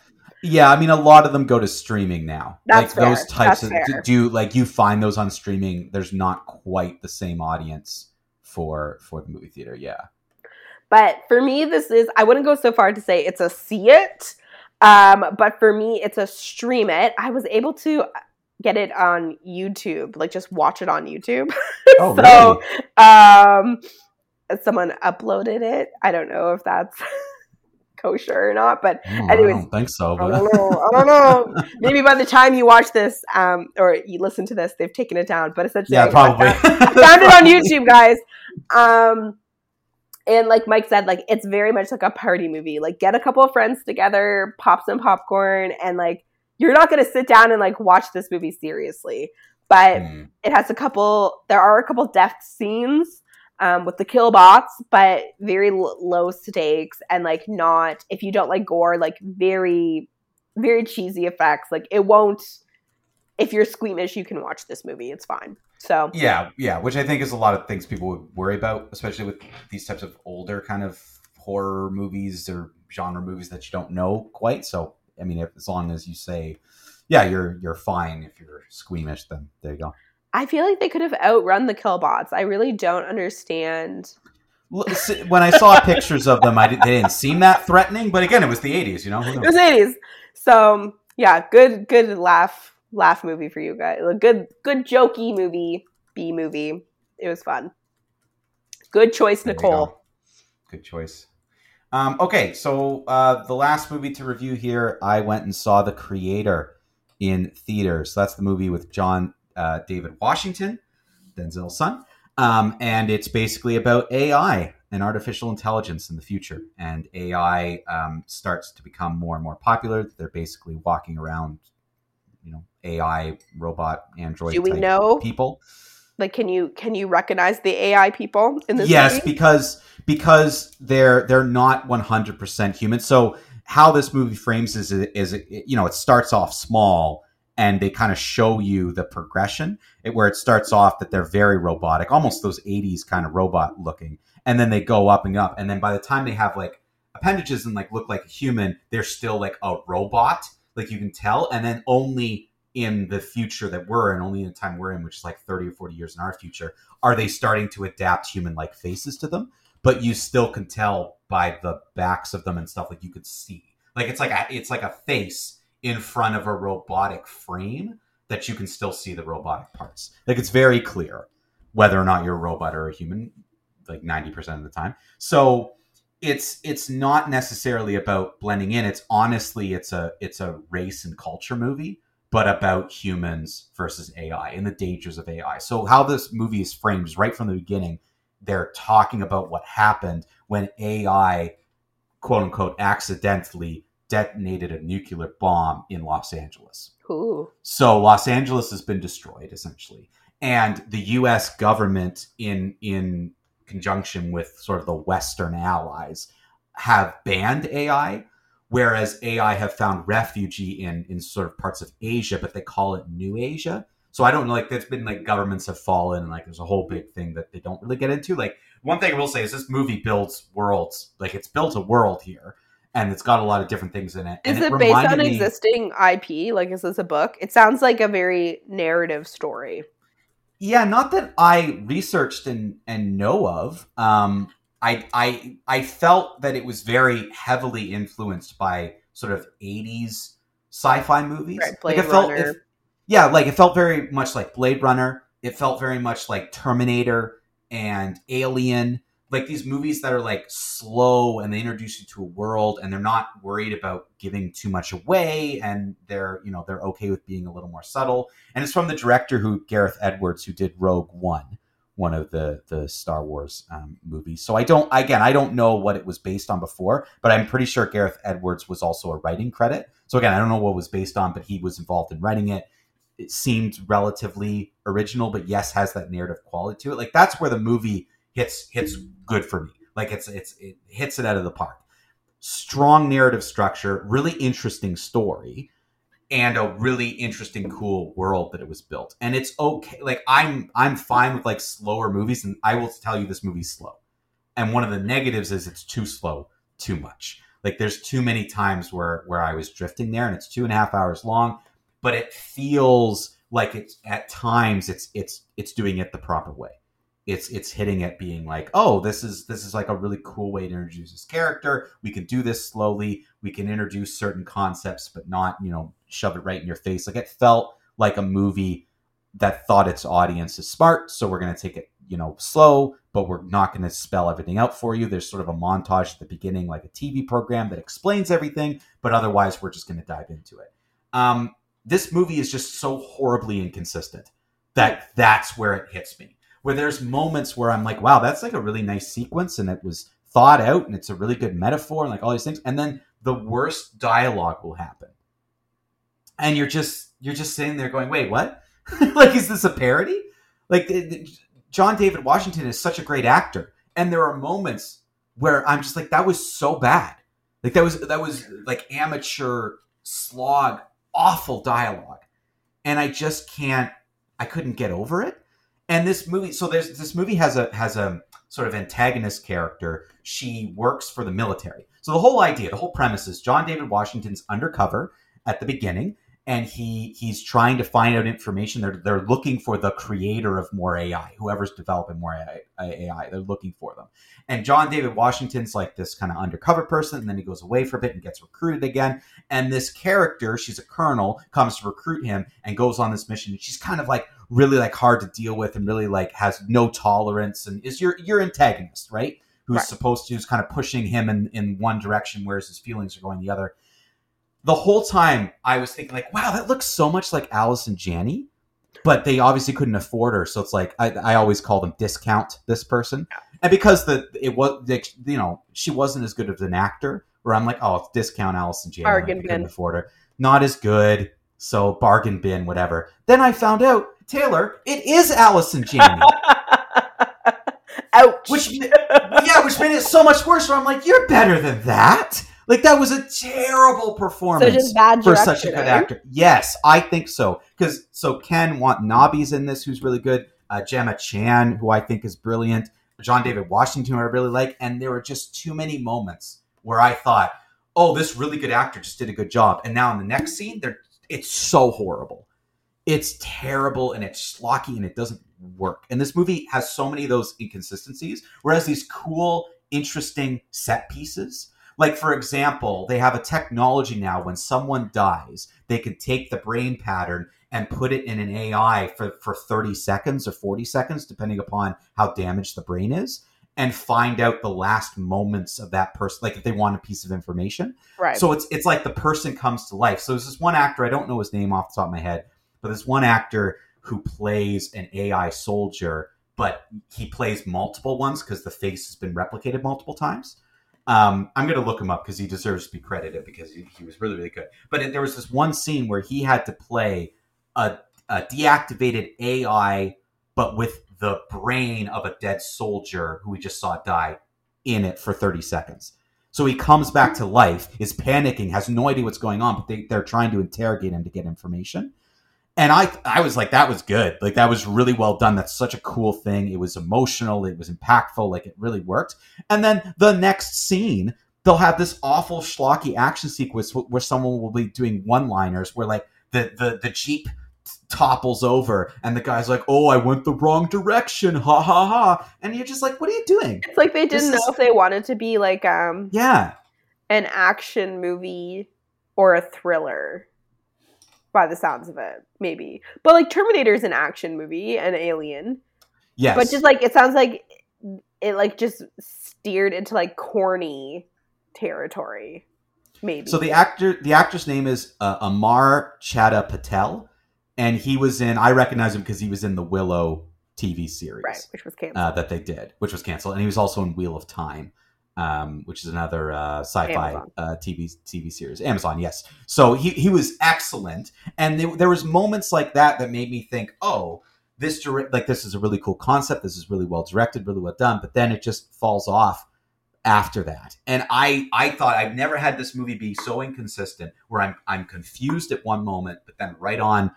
Yeah, I mean, a lot of them go to streaming now. That's like, fair. Those types you find those on streaming. There's not quite the same audience for the movie theater, yeah. But for me, I wouldn't go so far to say it's a see it, but for me, it's a stream it. I was able to get it on YouTube, like just watch it on YouTube. Oh, so, someone uploaded it. I don't know if that's kosher or not, but anyways. I don't think so. But... I don't know. Maybe by the time you watch this or you listen to this, they've taken it down. But essentially, yeah, probably. I found it on YouTube, guys. And like Mike said, like it's very much like a party movie. Like get a couple of friends together, pop some popcorn, and like you're not going to sit down and like watch this movie seriously. But it has there are a couple death scenes. With the Killbots, but very low stakes and like not, if you don't like gore, like very, very cheesy effects. Like it won't, if you're squeamish, you can watch this movie. It's fine. So yeah, which I think is a lot of things people would worry about, especially with these types of older kind of horror movies or genre movies that you don't know quite. So I mean, as long as you say, yeah, you're fine. If you're squeamish, then there you go. I feel like they could have outrun the Killbots. I really don't understand. When I saw pictures of them, they didn't seem that threatening. But again, it was the 80s, you know? It was the 80s. So, yeah, good laugh movie for you guys. Good jokey movie, B movie. It was fun. Good choice, Nicole. Go. Good choice. Okay, so the last movie to review here, I went and saw The Creator in theaters. So that's the movie with John... David Washington, Denzel's son. And it's basically about AI and artificial intelligence in the future. And AI starts to become more and more popular. They're basically walking around, AI, robot, android type people. Do we know people? Like, can you recognize the AI people in this movie? Yes, because they're not 100% human. So how this movie frames is it starts off small. And they kind of show you the progression where it starts off that they're very robotic, almost those 80s kind of robot looking. And then they go up and up. And then by the time they have like a appendages and like look like a human, they're still like a robot. Like you can tell. And then only in the future that we're in, only in the time we're in, which is like 30 or 40 years in our future, are they starting to adapt human-like faces to them. But you still can tell by the backs of them and stuff, like you could see. Like it's like a face in front of a robotic frame that you can still see the robotic parts. Like it's very clear whether or not you're a robot or a human, like 90% of the time. So it's not necessarily about blending in. It's honestly, it's a race and culture movie, but about humans versus AI and the dangers of AI. So how this movie is framed is right from the beginning. They're talking about what happened when AI, quote unquote, accidentally detonated a nuclear bomb in Los Angeles. Ooh. So Los Angeles has been destroyed, essentially. And the U.S. government, in conjunction with sort of the Western allies, have banned AI, whereas AI have found refuge in sort of parts of Asia, but they call it New Asia. So I don't know, like there's been like governments have fallen and like there's a whole big thing that they don't really get into. Like one thing I will say is this movie builds worlds. Like it's built a world here and it's got a lot of different things in it. Is it based on existing IP? Like is this a book? It sounds like a very narrative story. Yeah, not that I researched and know of. I felt that it was very heavily influenced by sort of 80s sci-fi movies. Right, Blade Runner. Yeah, like it felt very much like Blade Runner. It felt very much like Terminator and Alien. Like these movies that are like slow and they introduce you to a world and they're not worried about giving too much away and they're okay with being a little more subtle. And it's from the director Gareth Edwards, who did Rogue One, one of the Star Wars movies. So I don't know what it was based on before, but I'm pretty sure Gareth Edwards was also a writing credit. So again, I don't know what it was based on, but he was involved in writing it. It seemed relatively original, but yes, has that narrative quality to it. Like that's where the movie hits good for me. Like it hits it out of the park. Strong narrative structure, really interesting story, and a really interesting, cool world that it was built. And it's okay. Like I'm fine with like slower movies, and I will tell you this movie's slow. And one of the negatives is it's too slow, too much. Like there's too many times where I was drifting there, and it's 2.5 hours long. But it feels like it's at times it's doing it the proper way. It's hitting at being like, oh, this is like a really cool way to introduce this character. We can do this slowly. We can introduce certain concepts, but not, shove it right in your face. Like it felt like a movie that thought its audience is smart. So we're going to take it, slow, but we're not going to spell everything out for you. There's sort of a montage at the beginning, like a TV program that explains everything, but otherwise we're just going to dive into it. This movie is just so horribly inconsistent that that's where it hits me, where there's moments where I'm like, wow, that's like a really nice sequence and it was thought out and it's a really good metaphor and like all these things. And then the worst dialogue will happen. And you're just sitting there going, wait, what? Like, is this a parody? Like John David Washington is such a great actor. And there are moments where I'm just like, that was so bad. Like that was like amateur slog, awful dialogue, and I couldn't get over it. And this movie, so there's this movie has a sort of antagonist character. She works for the military. So the whole premise is John David Washington's undercover at the beginning, and he's trying to find out information. They're looking for the creator of more AI, whoever's developing more AI. They're looking for them. And John David Washington's like this kind of undercover person, and then he goes away for a bit and gets recruited again. And this character, she's a colonel, comes to recruit him and goes on this mission. And she's kind of like really like hard to deal with and really like has no tolerance and is your antagonist, right? Who's kind of pushing him in one direction, whereas his feelings are going the other. The whole time I was thinking like, wow, that looks so much like Allison Janney, but they obviously couldn't afford her. So it's like, I always call them discount this person. And because she wasn't as good of an actor, where I'm like, oh, it's discount Allison Janney. Bargain bin. Couldn't afford her. Not as good. So bargain bin, whatever. Then I found out, Taylor, it is Allison Janney. Ouch. Which made it so much worse, where I'm like, you're better than that. Like, that was a terrible performance for such a good actor. Yes, I think so. So Ken Watanabe's in this, who's really good. Gemma Chan, who I think is brilliant. John David Washington, who I really like. And there were just too many moments where I thought, oh, this really good actor just did a good job. And now in the next scene, it's so horrible. It's terrible and it's schlocky and it doesn't work. And this movie has so many of those inconsistencies, whereas these cool, interesting set pieces. Like, for example, they have a technology now when someone dies, they can take the brain pattern and put it in an AI for 30 seconds or 40 seconds, depending upon how damaged the brain is, and find out the last moments of that person, like if they want a piece of information. Right. So it's like the person comes to life. So there's this one actor, I don't know his name off the top of my head, but there's one actor who plays an AI soldier, but he plays multiple ones because the face has been replicated multiple times. I'm going to look him up because he deserves to be credited because he was really, really good. But there was this one scene where he had to play a deactivated AI, but with the brain of a dead soldier who we just saw die in it for 30 seconds. So he comes back to life, is panicking, has no idea what's going on, but they're trying to interrogate him to get information. And I was like, that was good. Like, that was really well done. That's such a cool thing. It was emotional. It was impactful. Like, it really worked. And then the next scene, they'll have this awful schlocky action sequence where someone will be doing one-liners where, like, the Jeep topples over and the guy's like, oh, I went the wrong direction, ha ha ha. And you're just like, what are you doing? It's like they didn't know if they wanted to be like an action movie or a thriller by the sounds of it, maybe. But like Terminator is an action movie and Alien, yes, but just like it sounds like it like just steered into like corny territory. Maybe. So the actor's name is Amar Chadha Patel, and he was in. I recognize him because he was in the Willow TV series, right, which was canceled. That they did, which was canceled, and he was also in Wheel of Time, which is another sci-fi TV series. Amazon, yes. So he was excellent, and there was moments like that made me think, oh, this is a really cool concept. This is really well directed, really well done. But then it just falls off after that. And I thought I've never had this movie be so inconsistent where I'm confused at one moment, but then right on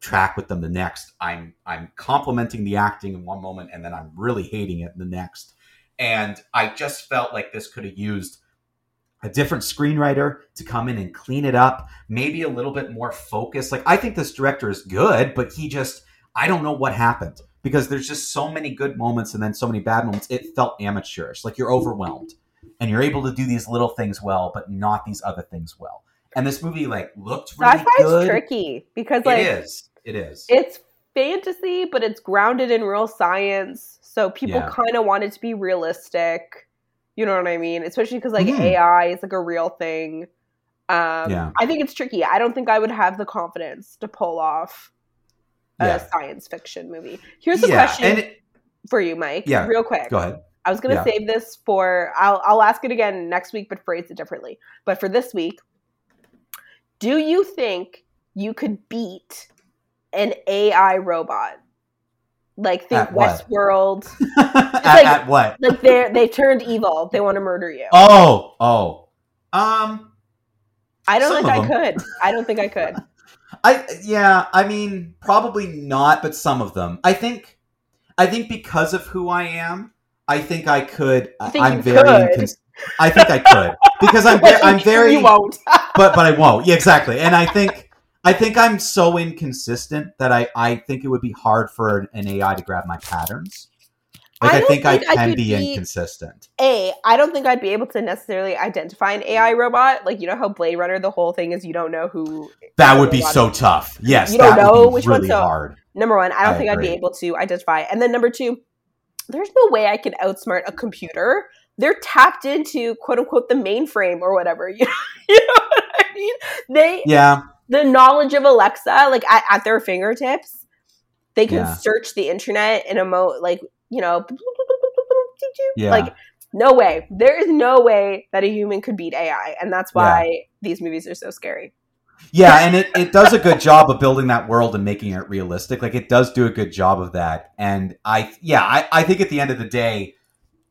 track with them the next. I'm complimenting the acting in one moment and then I'm really hating it in the next. And I just felt like this could have used a different screenwriter to come in and clean it up, maybe a little bit more focus. Like, I think this director is good, but I don't know what happened. Because there's just so many good moments and then so many bad moments. It felt amateurish. Like, you're overwhelmed and you're able to do these little things well, but not these other things well. And this movie like looked really good. Sci-fi is tricky because like it is. It's fantasy, but it's grounded in real science. So people kind of want it to be realistic. You know what I mean? Especially because like AI is like a real thing. I think it's tricky. I don't think I would have the confidence to pull off a science fiction movie. Here's a question for you, Mike. Yeah, real quick. Go ahead. I was going to save this for I'll ask it again next week, but phrase it differently. But for this week, do you think you could beat an AI robot? Like, think Westworld. At what? Like they turned evil. They want to murder you. Oh. I don't think I could. I mean, probably not, but some of them. I think because of who I am, I think I could. I think I could because I'm very. You won't. but I won't. Yeah, exactly. And I think I'm so inconsistent that I think it would be hard for an AI to grab my patterns. Like, I think I can be inconsistent. I don't think I'd be able to necessarily identify an AI robot. Like, you know how Blade Runner, the whole thing is you don't know who. That would be so tough. Yes, you don't know which one's hard. Number one, I don't think I'd be able to identify. And then number two, there's no way I can outsmart a computer. They're tapped into quote unquote the mainframe or whatever. You know what I mean? The knowledge of Alexa, like at their fingertips, they can search the internet in a like. You know, like, no way. There is no way that a human could beat AI. And that's why these movies are so scary. Yeah, and it does a good job of building that world and making it realistic. Like, it does do a good job of that. And I think at the end of the day,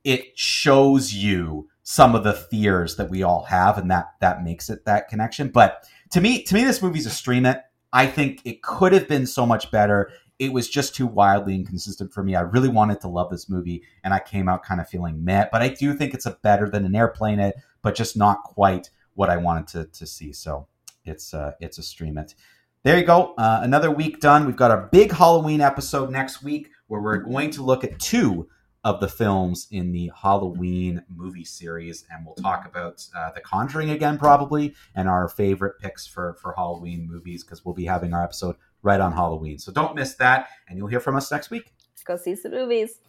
it shows you some of the fears that we all have. And that makes it that connection. But to me, this movie's a stream it. I think it could have been so much better. It was just too wildly inconsistent for me. I really wanted to love this movie, and I came out kind of feeling meh. But I do think it's a better than an airplane. It but just not quite what I wanted to see. So it's a stream it. There you go. Another week done. We've got a big Halloween episode next week where we're going to look at two of the films in the Halloween movie series. And we'll talk about The Conjuring again, probably, and our favorite picks for Halloween movies, because we'll be having our episode right on Halloween. So don't miss that. And you'll hear from us next week. Let's go see some movies.